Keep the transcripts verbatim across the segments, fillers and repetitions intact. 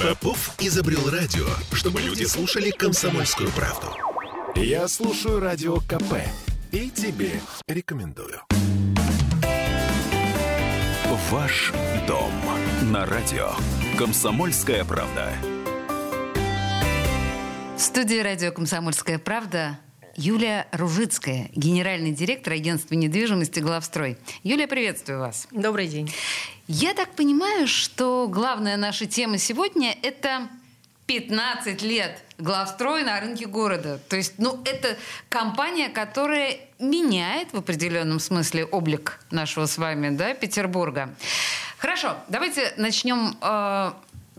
Попов изобрел радио, чтобы люди слушали «Комсомольскую правду». Я слушаю радио ка пэ и тебе рекомендую. Ваш дом на радио «Комсомольская правда». В студии радио «Комсомольская правда» Юлия Ружицкая, генеральный директор агентства недвижимости «Главстрой». Юлия, приветствую вас. Добрый день. Я так понимаю, что главная наша тема сегодня – это пятнадцать лет «Главстрой» на рынке города. То есть, ну, это компания, которая меняет в определенном смысле облик нашего с вами, да, Петербурга. Хорошо, давайте начнем э,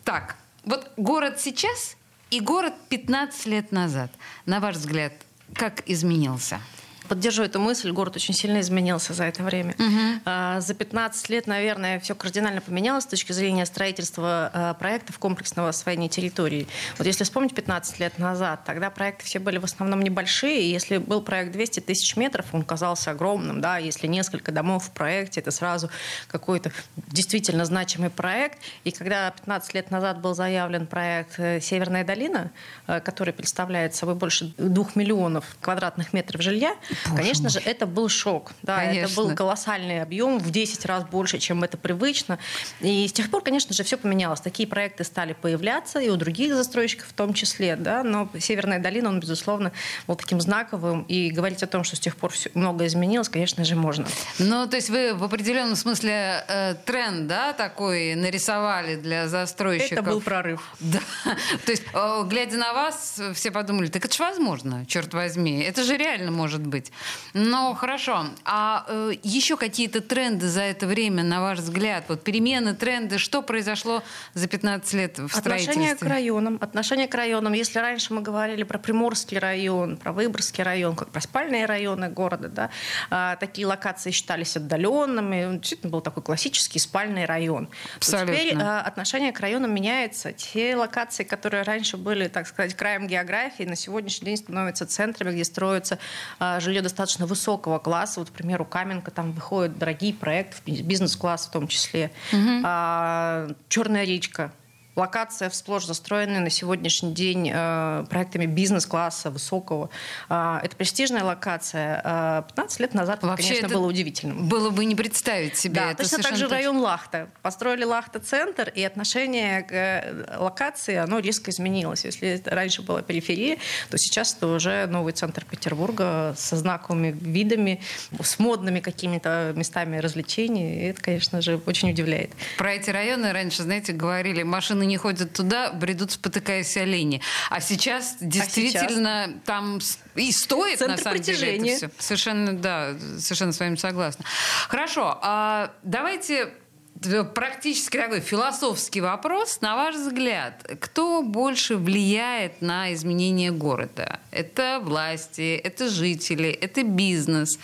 так. Вот город сейчас и город пятнадцать лет назад. На ваш взгляд, как изменился? Поддержу эту мысль. Город очень сильно изменился за это время. Uh-huh. За пятнадцать лет, наверное, все кардинально поменялось с точки зрения строительства проектов комплексного освоения территории. Вот если вспомнить пятнадцать лет назад, тогда проекты все были в основном небольшие. И если был проект двести тысяч метров, он казался огромным. Да? Если несколько домов в проекте, это сразу какой-то действительно значимый проект. И когда пятнадцать лет назад был заявлен проект «Северная долина», который представляет собой больше двух миллионов квадратных метров жилья, конечно же, это был шок. Да, это был колоссальный объем, в десять раз больше, чем это привычно. И с тех пор, конечно же, все поменялось. Такие проекты стали появляться и у других застройщиков в том числе. Да? Но «Северная долина», он, безусловно, был таким знаковым. И говорить о том, что с тех пор многое изменилось, конечно же, можно. Ну, то есть вы в определенном смысле э, тренд, да, такой нарисовали для застройщиков? Это был прорыв. Да. То есть, э, глядя на вас, все подумали, так это же возможно, черт возьми. Это же реально может быть. Ну, хорошо. А э, еще какие-то тренды за это время, на ваш взгляд? Вот перемены, тренды, что произошло за пятнадцать лет в строительстве? Отношение к районам. Отношение к районам. Если раньше мы говорили про Приморский район, про Выборгский район, как про спальные районы города, да, а, такие локации считались отдаленными. Действительно, был такой классический спальный район. Абсолютно. Теперь а, отношение к районам меняется. Те локации, которые раньше были, так сказать, краем географии, на сегодняшний день становятся центрами, где строятся а, жилье достаточно высокого класса. Вот, к примеру, Каменка, там выходят дорогие проекты, бизнес-класс в том числе. Mm-hmm. А, «Черная речка». Локация всплошь застроенная на сегодняшний день э, проектами бизнес-класса высокого. Э, это престижная локация. Э, пятнадцать лет назад, вообще, конечно, это было удивительным. Было бы не представить себе. Да, это точно так же район Лахта. Построили Лахта-центр, и отношение к э, локации, оно резко изменилось. Если раньше была периферия, то сейчас это уже новый центр Петербурга со знаковыми видами, с модными какими-то местами развлечений. И это, конечно же, очень удивляет. Про эти районы раньше, знаете, говорили, машины не ходят туда, бредут, спотыкаясь олени. А сейчас действительно а сейчас? Там и стоит, центр на самом притяжения. Деле, это все. Совершенно, да, совершенно с вами согласна. Хорошо, а давайте практически такой философский вопрос. На ваш взгляд, кто больше влияет на изменение города? Это власти, это жители, это бизнес.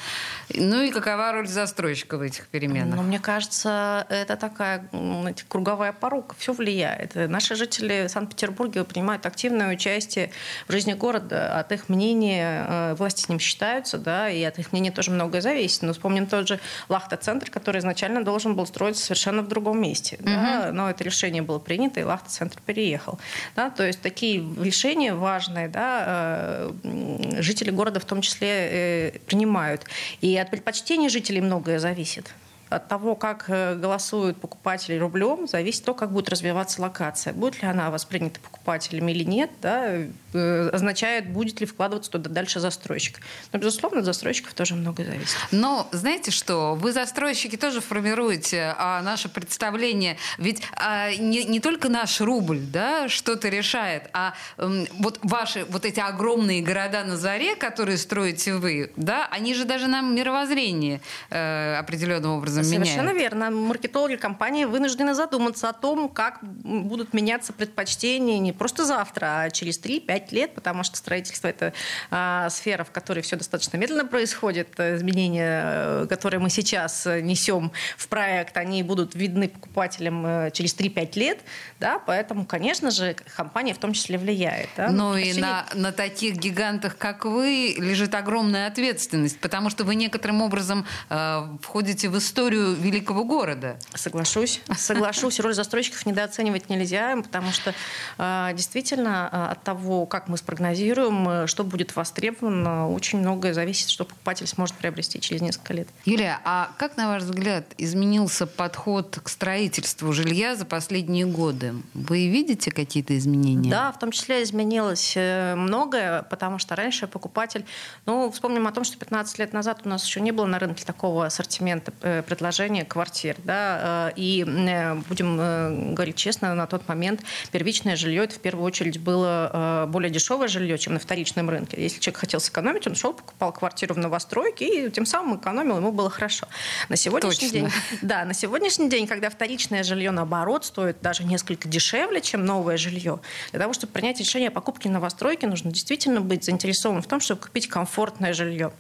Ну и какова роль застройщика в этих переменах? Ну, мне кажется, это такая, знаете, круговая порука. Все влияет. Наши жители Санкт-Петербурга принимают активное участие в жизни города. От их мнения власти с ним считаются, да, и от их мнения тоже многое зависит. Но вспомним тот же Лахта-центр, который изначально должен был строиться совершенно в другом месте. Uh-huh. Да? Но это решение было принято, и Лахта-центр переехал. Да? То есть такие решения важные, да, э, жители города в том числе э, принимают. И от предпочтений жителей многое зависит. От того, как голосуют покупатели рублем, зависит то, как будет развиваться локация. Будет ли она воспринята покупателями или нет, да, означает, будет ли вкладываться туда дальше застройщик. Но, безусловно, от застройщиков тоже многое зависит. Но знаете что? Вы, застройщики, тоже формируете а, наше представление. Ведь а, не, не только наш рубль, да, что-то решает, а м, вот ваши вот эти огромные города на заре, которые строите вы, да, они же даже нам мировоззрение э, определенного образа меняют. Совершенно верно. Маркетологи компании вынуждены задуматься о том, как будут меняться предпочтения не просто завтра, а через три-пять лет, потому что строительство — это а, сфера, в которой все достаточно медленно происходит. Изменения, которые мы сейчас несем в проект, они будут видны покупателям через три-пять лет. Да? Поэтому, конечно же, компания в том числе влияет. Да? Ну и на, на таких гигантах, как вы, лежит огромная ответственность, потому что вы некоторым образом э, входите в историю историю великого города. Соглашусь. Соглашусь. Роль застройщиков недооценивать нельзя, потому что действительно от того, как мы спрогнозируем, что будет востребовано, очень многое зависит, что покупатель сможет приобрести через несколько лет. Юлия, а как, на ваш взгляд, изменился подход к строительству жилья за последние годы? Вы видите какие-то изменения? Да, в том числе изменилось многое, потому что раньше покупатель... Ну, вспомним о том, что пятнадцать лет назад у нас еще не было на рынке такого ассортимента предложения квартир. Да? И будем говорить честно, на тот момент первичное жилье, это в первую очередь было более дешевое жилье, чем на вторичном рынке. Если человек хотел сэкономить, он шел, покупал квартиру в новостройке и тем самым экономил, ему было хорошо. На сегодняшний Точно. день, да, на сегодняшний день, когда вторичное жилье, наоборот, стоит даже несколько дешевле, чем новое жилье, для того, чтобы принять решение о покупке новостройки, нужно действительно быть заинтересован в том, чтобы купить комфортное жилье.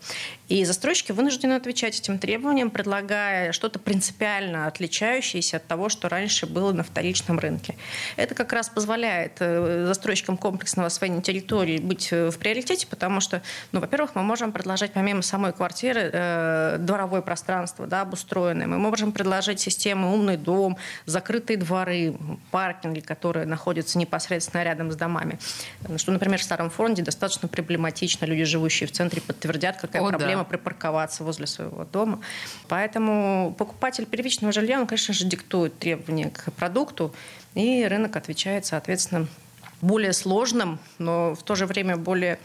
И застройщики вынуждены отвечать этим требованиям, предлагая что-то принципиально отличающееся от того, что раньше было на вторичном рынке. Это как раз позволяет застройщикам комплексного освоения территории быть в приоритете, потому что, ну, во-первых, мы можем предложить помимо самой квартиры э, дворовое пространство, да, обустроенное. Мы можем предложить системы «Умный дом», закрытые дворы, паркинги, которые находятся непосредственно рядом с домами. Что, например, в Старом фонде достаточно проблематично. Люди, живущие в центре, подтвердят, какая О, проблема да. припарковаться возле своего дома. Поэтому покупатель первичного жилья, он, конечно же, диктует требования к продукту, и рынок отвечает, соответственно, более сложным, но в то же время более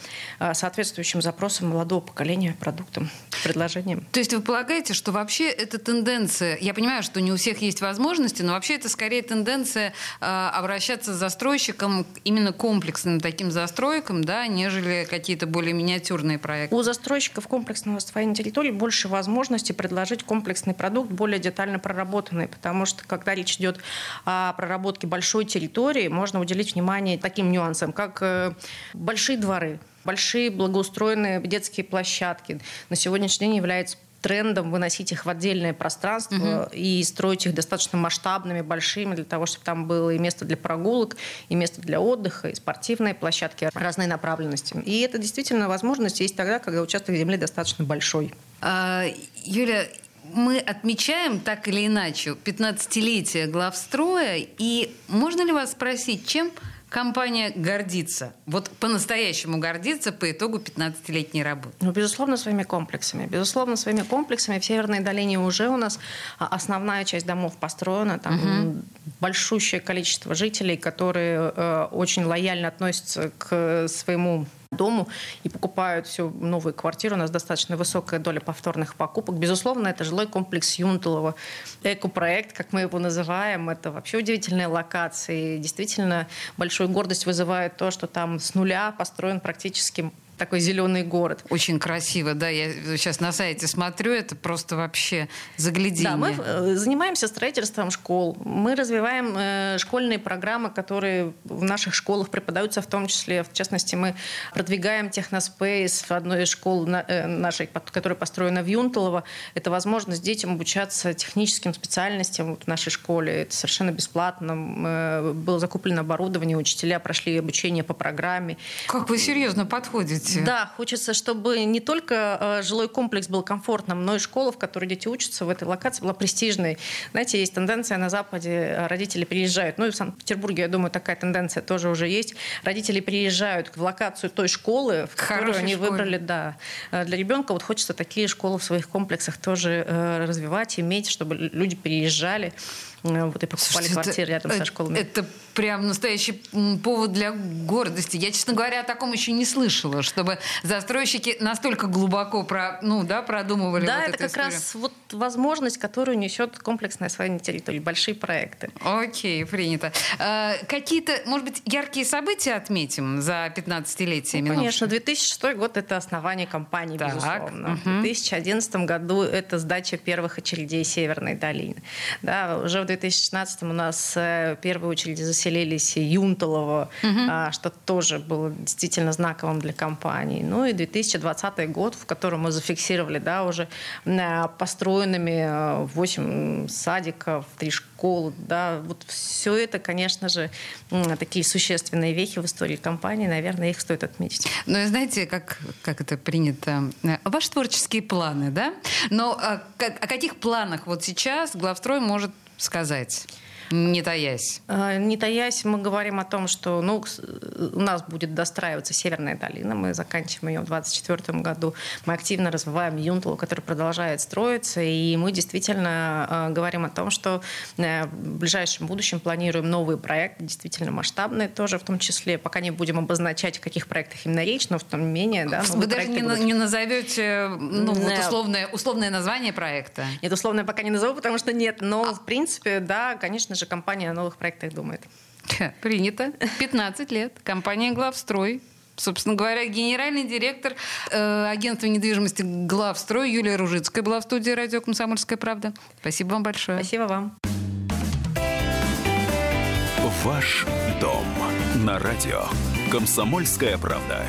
соответствующим запросам молодого поколения продуктам, предложениям. То есть вы полагаете, что вообще эта тенденция, я понимаю, что не у всех есть возможности, но вообще это скорее тенденция обращаться с застройщиком именно комплексным таким застройкам, да, нежели какие-то более миниатюрные проекты? У застройщиков комплексного освоения территории больше возможностей предложить комплексный продукт, более детально проработанный, потому что когда речь идет о проработке большой территории, можно уделить внимание таким нюансам, как большие дворы, большие благоустроенные детские площадки. На сегодняшний день является трендом выносить их в отдельное пространство uh-huh. и строить их достаточно масштабными, большими, для того, чтобы там было и место для прогулок, и место для отдыха, и спортивные площадки разной направленности. И это действительно возможность есть тогда, когда участок земли достаточно большой. А, Юля, мы отмечаем так или иначе пятнадцатилетие Главстроя, и можно ли вас спросить, чем компания гордится, вот по-настоящему гордится по итогу пятнадцатилетней работы? Ну, безусловно, своими комплексами. Безусловно, своими комплексами. В Северной долине уже у нас основная часть домов построена. Там угу. большущее количество жителей, которые э, очень лояльно относятся к своему дому и покупают всю новую квартиру. У нас достаточно высокая доля повторных покупок. Безусловно, это жилой комплекс Юнтолово. Экопроект, как мы его называем, это вообще удивительные локации. Действительно, большую гордость вызывает то, что там с нуля построен практически такой зеленый город. Очень красиво, да. Я сейчас на сайте смотрю, это просто вообще заглядение. Да, мы занимаемся строительством школ. Мы развиваем э, школьные программы, которые в наших школах преподаются, в том числе, в частности, мы продвигаем техноспейс в одной из школ на, э, нашей, которая построена в Юнтолово. Это возможность детям обучаться техническим специальностям вот в нашей школе. Это совершенно бесплатно. Э, было закуплено оборудование, учителя прошли обучение по программе. Как вы серьезно подходите? Да, хочется, чтобы не только жилой комплекс был комфортным, но и школа, в которой дети учатся, в этой локации была престижной. Знаете, есть тенденция на Западе, родители переезжают, ну и в Санкт-Петербурге, я думаю, такая тенденция тоже уже есть. Родители переезжают в локацию той школы, в которую они выбрали, да, для ребенка. Вот хочется такие школы в своих комплексах тоже развивать, иметь, чтобы люди переезжали. Вот и покупали Слушайте, квартиры это, рядом со школами. Это прям настоящий повод для гордости. Я, честно говоря, о таком еще не слышала, чтобы застройщики настолько глубоко про, ну, да, продумывали да, вот это эту историю. Да, это как раз вот возможность, которую несет комплексное освоение территории, большие проекты. Окей, принято. А, какие-то, может быть, яркие события отметим за пятнадцатилетие? Ну, конечно, две тысячи шестой год – это основание компании, так, безусловно. Угу. В две тысячи одиннадцатом году это сдача первых очередей Северной долины. Да, уже в В две тысячи шестнадцатом у нас в первую очередь заселились Юнтолово, угу. что тоже было действительно знаковым для компании. Ну и две тысячи двадцатый год, в котором мы зафиксировали, да, уже построенные обустроенными, восемь садиков, три школы. Да, вот все это, конечно же, такие существенные вехи в истории компании. Наверное, их стоит отметить. Ну и знаете, как, как это принято? Ваши творческие планы, да? Но о, о каких планах вот сейчас Главстрой может сказать? Не таясь. Не таясь, мы говорим о том, что ну, у нас будет достраиваться Северная долина. Мы заканчиваем ее в двадцать четвёртом году. Мы активно развиваем Юнтолово, который продолжает строиться. И мы действительно говорим о том, что в ближайшем будущем планируем новые проекты, действительно масштабные тоже, в том числе. Пока не будем обозначать, о каких проектах именно речь, но в том не менее. Да, вы даже не, на, не назовете ну, вот условное, условное название проекта? Нет, условное пока не назову, потому что нет. Но а... в принципе, да, конечно же, компания о новых проектах думает. Принято. пятнадцать лет. Компания «Главстрой». Собственно говоря, генеральный директор э, агентства недвижимости «Главстрой» Юлия Ружицкая была в студии радио «Комсомольская правда». Спасибо вам большое. Спасибо вам. Ваш дом на радио «Комсомольская правда».